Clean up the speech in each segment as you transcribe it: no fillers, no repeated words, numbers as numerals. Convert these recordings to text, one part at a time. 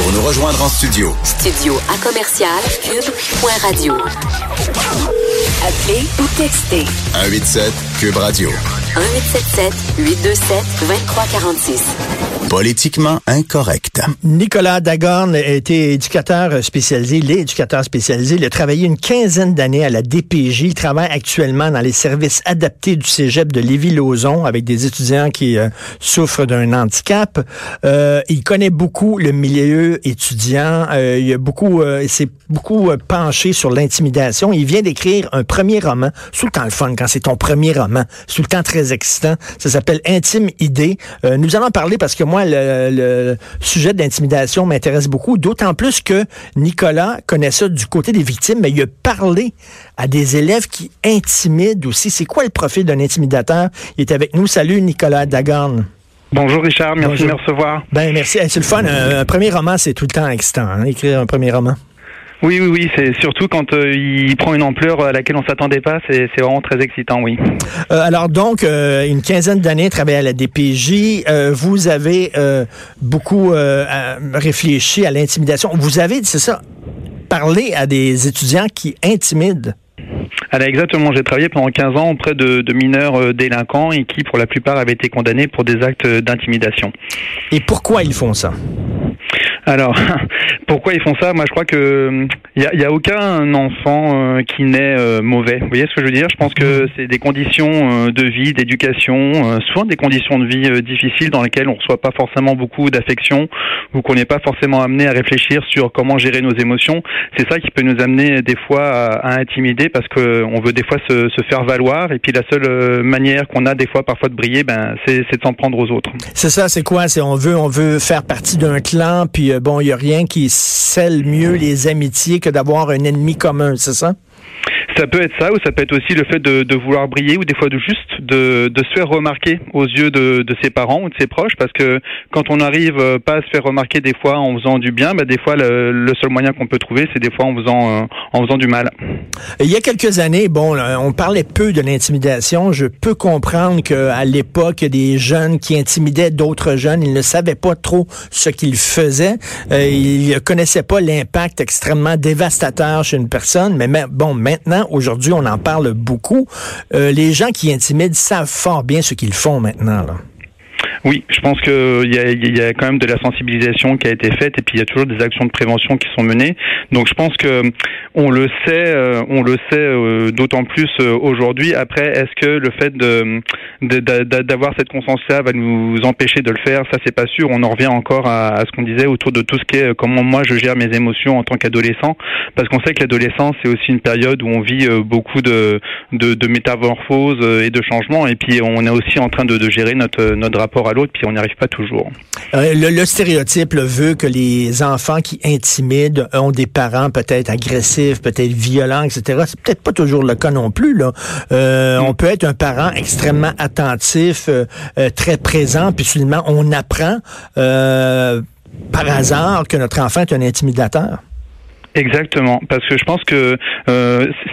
Pour nous rejoindre en studio, studio@commercial cube.radio. Appelez ou textez 187 Cube Radio 1-877-827-2346. Politiquement incorrect. Nicolas Dagorne était éducateur spécialisé, il est éducateur spécialisé. Il a travaillé une quinzaine d'années à la DPJ. Il travaille actuellement dans les services adaptés du Cégep de Lévis-Lauzon avec des étudiants qui souffrent d'un handicap. Il connaît beaucoup le milieu étudiant. Il s'est beaucoup penché sur l'intimidation. Il vient d'écrire un premier roman. C'est tout le temps le fun quand c'est ton premier roman. C'est tout le temps très excitant. Ça s'appelle Intime idée. Nous allons en parler parce que moi, le sujet de l'intimidation m'intéresse beaucoup, d'autant plus que Nicolas connaît ça du côté des victimes, mais il a parlé à des élèves qui intimident aussi. C'est quoi le profil d'un intimidateur? Il est avec nous. Salut Nicolas Dagorne. Bonjour Richard, merci de me recevoir. Ben merci, c'est le fun. Un premier roman, c'est tout le temps excitant, hein, écrire un premier roman. Oui, c'est surtout quand il prend une ampleur à laquelle on s'attendait pas, c'est vraiment très excitant, oui. Alors donc, une quinzaine d'années travailler à la DPJ, vous avez beaucoup réfléchi à l'intimidation. Vous avez, c'est ça, parlé à des étudiants qui intimident. Alors exactement, j'ai travaillé pendant 15 ans auprès de mineurs délinquants et qui, pour la plupart, avaient été condamnés pour des actes d'intimidation. Et pourquoi ils font ça? Alors, pourquoi ils font ça? Moi, je crois que il y a aucun enfant qui naît mauvais. Vous voyez ce que je veux dire? Je pense que c'est des conditions de vie, d'éducation, souvent des conditions de vie difficiles dans lesquelles on reçoit pas forcément beaucoup d'affection ou qu'on n'est pas forcément amené à réfléchir sur comment gérer nos émotions. C'est ça qui peut nous amener des fois à intimider parce que on veut des fois se faire valoir et puis la seule manière qu'on a des fois parfois de briller, c'est de s'en prendre aux autres. C'est ça, c'est quoi? C'est on veut faire partie d'un clan puis bon, il n'y a rien qui scelle mieux les amitiés que d'avoir un ennemi commun, c'est ça? Ça peut être ça, ou ça peut être aussi le fait de vouloir briller, ou des fois de se faire remarquer aux yeux de ses parents ou de ses proches, parce que quand on n'arrive pas à se faire remarquer des fois en faisant du bien, des fois le seul moyen qu'on peut trouver, c'est des fois en faisant du mal. Il y a quelques années, on parlait peu de l'intimidation. Je peux comprendre qu'à l'époque, des jeunes qui intimidaient d'autres jeunes, ils ne savaient pas trop ce qu'ils faisaient, ils ne connaissaient pas l'impact extrêmement dévastateur chez une personne, mais bon, maintenant, aujourd'hui, on en parle beaucoup. Les gens qui intimident savent fort bien ce qu'ils font maintenant, là. Oui, je pense que il y a quand même de la sensibilisation qui a été faite et puis il y a toujours des actions de prévention qui sont menées. Donc je pense que on le sait d'autant plus aujourd'hui. Après, est-ce que le fait d'avoir cette conscience-là va nous empêcher de le faire? Ça, c'est pas sûr. On en revient encore à ce qu'on disait autour de tout ce qui est comment moi je gère mes émotions en tant qu'adolescent, parce qu'on sait que l'adolescence c'est aussi une période où on vit beaucoup de métamorphoses et de changements et puis on est aussi en train de gérer notre rapport à l'autre, puis on n'y arrive pas toujours. Le stéréotype veut que les enfants qui intimident ont des parents peut-être agressifs, peut-être violents, etc. C'est peut-être pas toujours le cas non plus, là. On peut être un parent extrêmement attentif, très présent, puis soudainement, on apprend par hasard que notre enfant est un intimidateur. Exactement, parce que je pense que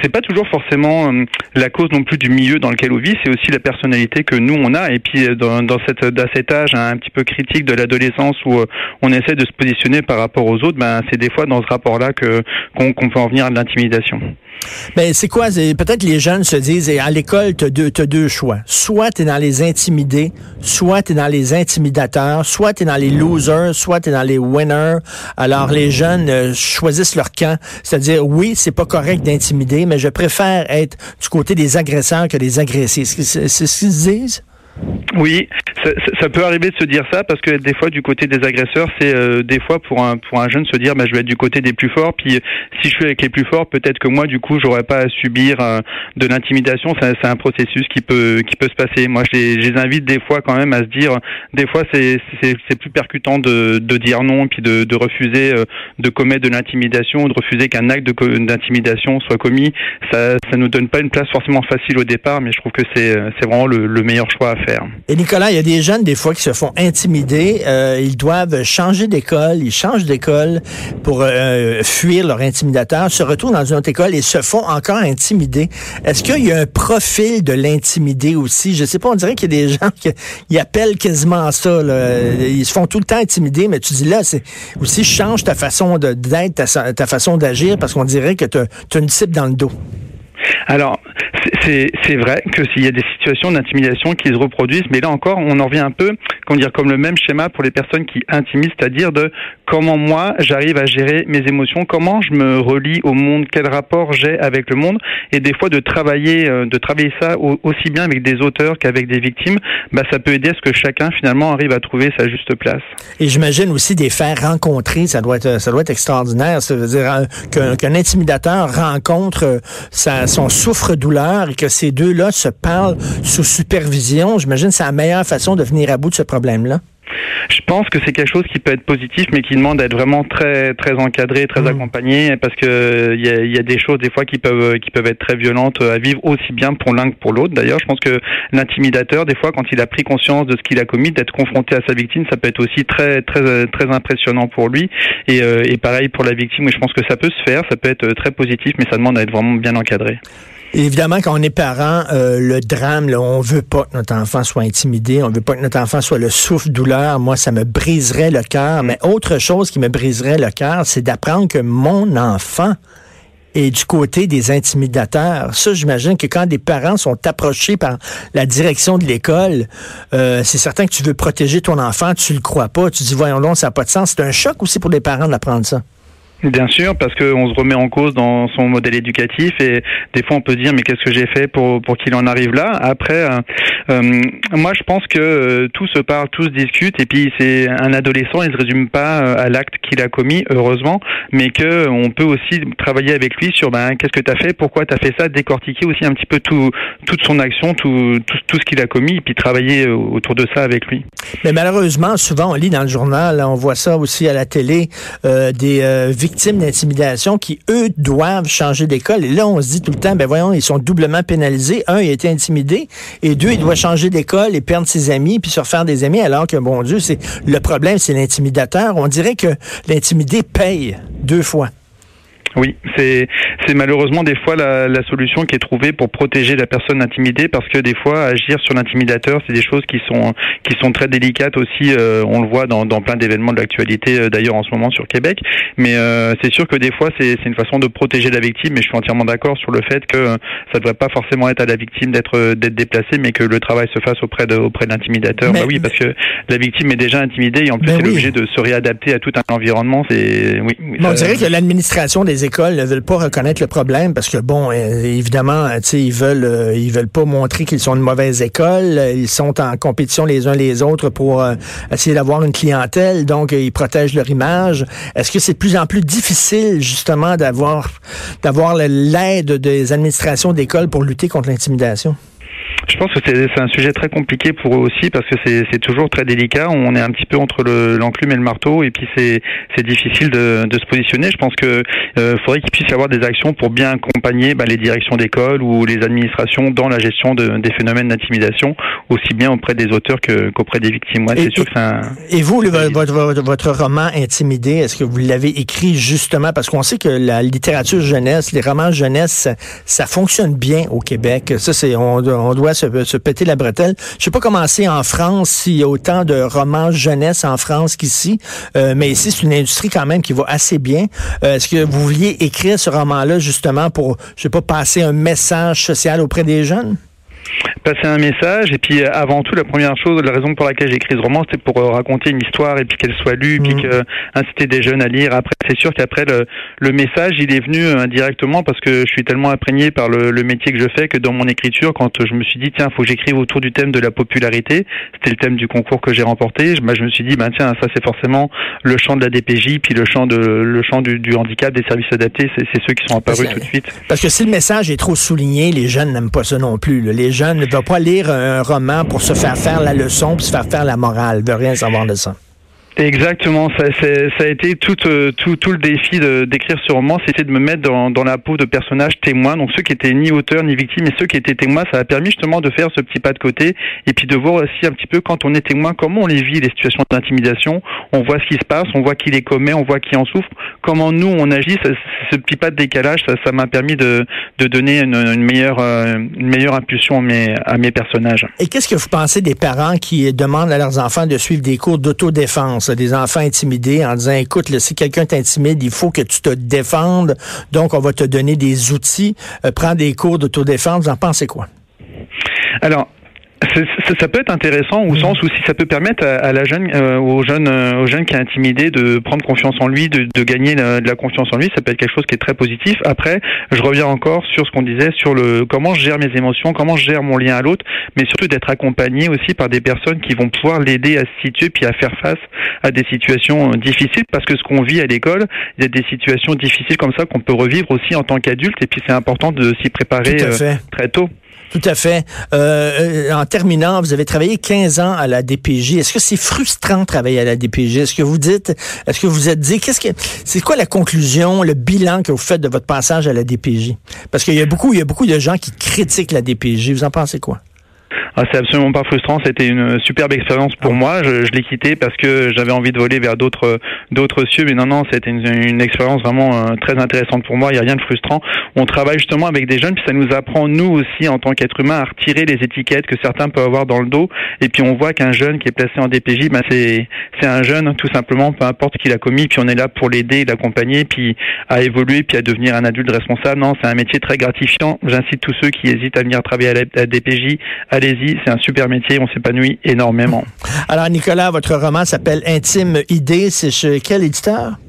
c'est pas toujours forcément la cause non plus du milieu dans lequel on vit, c'est aussi la personnalité que nous on a et puis dans cet âge un petit peu critique de l'adolescence où on essaie de se positionner par rapport aux autres, c'est des fois dans ce rapport-là qu'on peut en venir à de l'intimidation. C'est quoi? Peut-être les jeunes se disent à l'école, t'as deux choix. Soit t'es dans les intimidés, soit t'es dans les intimidateurs, soit t'es dans les losers, soit t'es dans les winners. Alors les jeunes choisissent leur camp. C'est-à-dire, oui, c'est pas correct d'intimider, mais je préfère être du côté des agresseurs que des agressés. C'est ce qu'ils disent? Oui, ça peut arriver de se dire ça parce que des fois du côté des agresseurs, c'est des fois pour un jeune se dire je vais être du côté des plus forts, puis si je suis avec les plus forts, peut-être que moi du coup j'aurais pas à subir de l'intimidation. C'est un processus qui peut se passer. Moi je les invite des fois quand même à se dire, des fois c'est plus percutant de dire non, puis de refuser de commettre de l'intimidation, ou de refuser qu'un acte d'intimidation soit commis. Ça nous donne pas une place forcément facile au départ, mais je trouve que c'est vraiment le meilleur choix à faire. Et Nicolas, il y a des jeunes, des fois, qui se font intimider. Ils doivent changer d'école. Ils changent d'école pour fuir leur intimidateur, se retrouvent dans une autre école et se font encore intimider. Est-ce qu'il y a un profil de l'intimider aussi? Je sais pas, on dirait qu'il y a des gens qui appellent quasiment ça, là. Ils se font tout le temps intimider, mais tu dis là, c'est aussi change ta façon d'être, ta façon d'agir, parce qu'on dirait que t'as une cible dans le dos. Alors, c'est vrai que s'il y a des situations d'intimidation qui se reproduisent, mais là encore, on en revient un peu, comme le même schéma pour les personnes qui intimisent, c'est-à-dire de comment moi j'arrive à gérer mes émotions, comment je me relie au monde, quel rapport j'ai avec le monde, et des fois de travailler ça aussi bien avec des auteurs qu'avec des victimes, ça peut aider à ce que chacun finalement arrive à trouver sa juste place. Et j'imagine aussi des faits rencontrés, ça doit être extraordinaire, ça veut dire qu'un intimidateur rencontre son souffre-douleur et que ces deux-là se parlent sous supervision. J'imagine que c'est la meilleure façon de venir à bout de ce problème-là. Je pense que c'est quelque chose qui peut être positif, mais qui demande à être vraiment très, très encadré, très accompagné, parce que il y a des choses des fois qui peuvent être très violentes à vivre, aussi bien pour l'un que pour l'autre. D'ailleurs, je pense que l'intimidateur, des fois, quand il a pris conscience de ce qu'il a commis, d'être confronté à sa victime, ça peut être aussi très, très, très impressionnant pour lui. Et pareil pour la victime. Mais je pense que ça peut se faire, ça peut être très positif, mais ça demande à être vraiment bien encadré. Évidemment, quand on est parent, le drame, là, on veut pas que notre enfant soit intimidé, on veut pas que notre enfant soit le souffre-douleur. Moi, ça me briserait le cœur. Mais autre chose qui me briserait le cœur, c'est d'apprendre que mon enfant est du côté des intimidateurs. Ça, j'imagine que quand des parents sont approchés par la direction de l'école, c'est certain que tu veux protéger ton enfant, tu le crois pas, tu dis voyons donc, ça n'a pas de sens. C'est un choc aussi pour les parents d'apprendre ça. Bien sûr, parce qu'on se remet en cause dans son modèle éducatif et des fois on peut dire mais qu'est-ce que j'ai fait pour qu'il en arrive là. Après, moi je pense que tout se parle, tout se discute, et puis c'est un adolescent, il se résume pas à l'acte qu'il a commis, heureusement, mais que on peut aussi travailler avec lui sur qu'est-ce que t'as fait, pourquoi t'as fait ça, décortiquer aussi un petit peu toute son action, tout ce qu'il a commis, et puis travailler autour de ça avec lui. Mais malheureusement, souvent on lit dans le journal, on voit ça aussi à la télé, des victimes d'intimidation qui, eux, doivent changer d'école. Et là, on se dit tout le temps, voyons, ils sont doublement pénalisés. Un, il a été intimidé. Et deux, il doit changer d'école et perdre ses amis, puis se refaire des amis, alors que, bon Dieu, le problème, c'est l'intimidateur. On dirait que l'intimidé paye deux fois. Oui, c'est malheureusement des fois la solution qui est trouvée pour protéger la personne intimidée, parce que des fois agir sur l'intimidateur, c'est des choses qui sont très délicates aussi. On le voit dans plein d'événements de l'actualité, d'ailleurs en ce moment sur Québec. Mais c'est sûr que des fois c'est une façon de protéger la victime. Mais je suis entièrement d'accord sur le fait que ça devrait pas forcément être à la victime d'être déplacée, mais que le travail se fasse auprès de l'intimidateur. Parce que la victime est déjà intimidée et en plus elle est obligée de se réadapter à tout un environnement. On dirait que l'administration des écoles ne veulent pas reconnaître le problème parce que, évidemment, ils veulent pas montrer qu'ils sont une mauvaise école. Ils sont en compétition les uns les autres pour essayer d'avoir une clientèle. Donc, ils protègent leur image. Est-ce que c'est de plus en plus difficile, justement, d'avoir l'aide des administrations d'école pour lutter contre l'intimidation? Je pense que c'est un sujet très compliqué pour eux aussi, parce que c'est toujours très délicat. On est un petit peu entre l'enclume et le marteau, et puis c'est difficile de se positionner. Je pense que faudrait qu'il puisse y avoir des actions pour bien accompagner les directions d'école ou les administrations dans la gestion des phénomènes d'intimidation, aussi bien auprès des auteurs qu'auprès des victimes. Ouais, c'est sûr que c'est un... Et vous, votre roman Intimidé, est-ce que vous l'avez écrit justement parce qu'on sait que la littérature jeunesse, les romans jeunesse, ça fonctionne bien au Québec. Ça, on doit se péter la bretelle. Je sais pas comment c'est en France, s'il y a autant de romans jeunesse en France qu'ici, mais ici, c'est une industrie quand même qui va assez bien. Est-ce que vous vouliez écrire ce roman-là justement pour, passer un message social auprès des jeunes? passer un message. Et puis avant tout, la première chose, la raison pour laquelle j'ai écrit ce roman, c'était pour raconter une histoire et puis qu'elle soit lue, puis inciter des jeunes à lire. Après, c'est sûr qu'après, le message, il est venu indirectement parce que je suis tellement imprégné par le métier que je fais que dans mon écriture, quand je me suis dit, tiens, faut que j'écrive autour du thème de la popularité, c'était le thème du concours que j'ai remporté, je me suis dit, tiens, ça c'est forcément le champ de la DPJ, puis le champ du handicap, des services adaptés, c'est ceux qui sont apparus tout de suite. Parce que si le message est trop souligné, les jeunes n'aiment pas ça non plus. Les jeunes ne veulent pas lire un roman pour se faire faire la leçon, pour se faire faire la morale, de rien savoir de ça. Exactement, ça a été tout le défi d'écrire ce roman, c'était de me mettre dans la peau de personnages témoins, donc ceux qui étaient ni auteurs ni victimes, et ceux qui étaient témoins, ça a permis justement de faire ce petit pas de côté, et puis de voir aussi un petit peu, quand on est témoin, comment on les vit, les situations d'intimidation, on voit ce qui se passe, on voit qui les commet, on voit qui en souffre, comment nous on agit, ce petit pas de décalage, ça m'a permis de donner une meilleure impulsion à mes personnages. Et qu'est-ce que vous pensez des parents qui demandent à leurs enfants de suivre des cours d'autodéfense? Des enfants intimidés en disant, écoute, là, si quelqu'un t'intimide, il faut que tu te défendes, donc on va te donner des outils, prends des cours d'autodéfense, vous en pensez quoi? Alors, ça peut être intéressant au sens où si ça peut permettre à la jeune, au jeune qui est intimidé de prendre confiance en lui, de gagner de la confiance en lui, ça peut être quelque chose qui est très positif. Après, je reviens encore sur ce qu'on disait sur le comment je gère mes émotions, comment je gère mon lien à l'autre, mais surtout d'être accompagné aussi par des personnes qui vont pouvoir l'aider à se situer puis à faire face à des situations difficiles, parce que ce qu'on vit à l'école, il y a des situations difficiles comme ça qu'on peut revivre aussi en tant qu'adulte, et puis c'est important de s'y préparer très tôt. Tout à fait. En terminant, vous avez travaillé 15 ans à la DPJ. Est-ce que c'est frustrant de travailler à la DPJ? Est-ce que vous vous êtes dit, c'est quoi la conclusion, le bilan que vous faites de votre passage à la DPJ? Parce qu'il y a beaucoup de gens qui critiquent la DPJ. Vous en pensez quoi? Ah, c'est absolument pas frustrant, c'était une superbe expérience pour moi. Je l'ai quitté parce que j'avais envie de voler vers d'autres cieux, mais non, c'était une expérience vraiment très intéressante pour moi, il n'y a rien de frustrant. On travaille justement avec des jeunes, puis ça nous apprend, nous aussi, en tant qu'êtres humains, à retirer les étiquettes que certains peuvent avoir dans le dos, et puis on voit qu'un jeune qui est placé en DPJ, c'est un jeune, tout simplement, peu importe ce qu'il a commis, puis on est là pour l'aider, l'accompagner, puis à évoluer, puis à devenir un adulte responsable. Non, c'est un métier très gratifiant, j'incite tous ceux qui hésitent à venir travailler à la DPJ, allez-y. C'est un super métier, on s'épanouit énormément. Alors Nicolas, votre roman s'appelle Intime idée, c'est chez quel éditeur?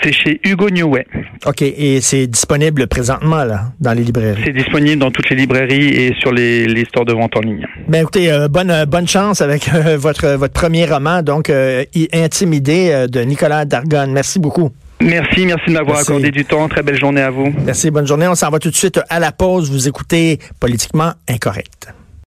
C'est chez Hugo Newet. OK, et c'est disponible présentement là dans les librairies? C'est disponible dans toutes les librairies et sur les stores de vente en ligne. Ben écoutez, bonne chance avec votre premier roman, donc Intime idée de Nicolas Dagorne. Merci beaucoup. Merci de m'avoir accordé du temps. Très belle journée à vous. Merci, bonne journée. On s'en va tout de suite à la pause. Vous écoutez Politiquement Incorrect.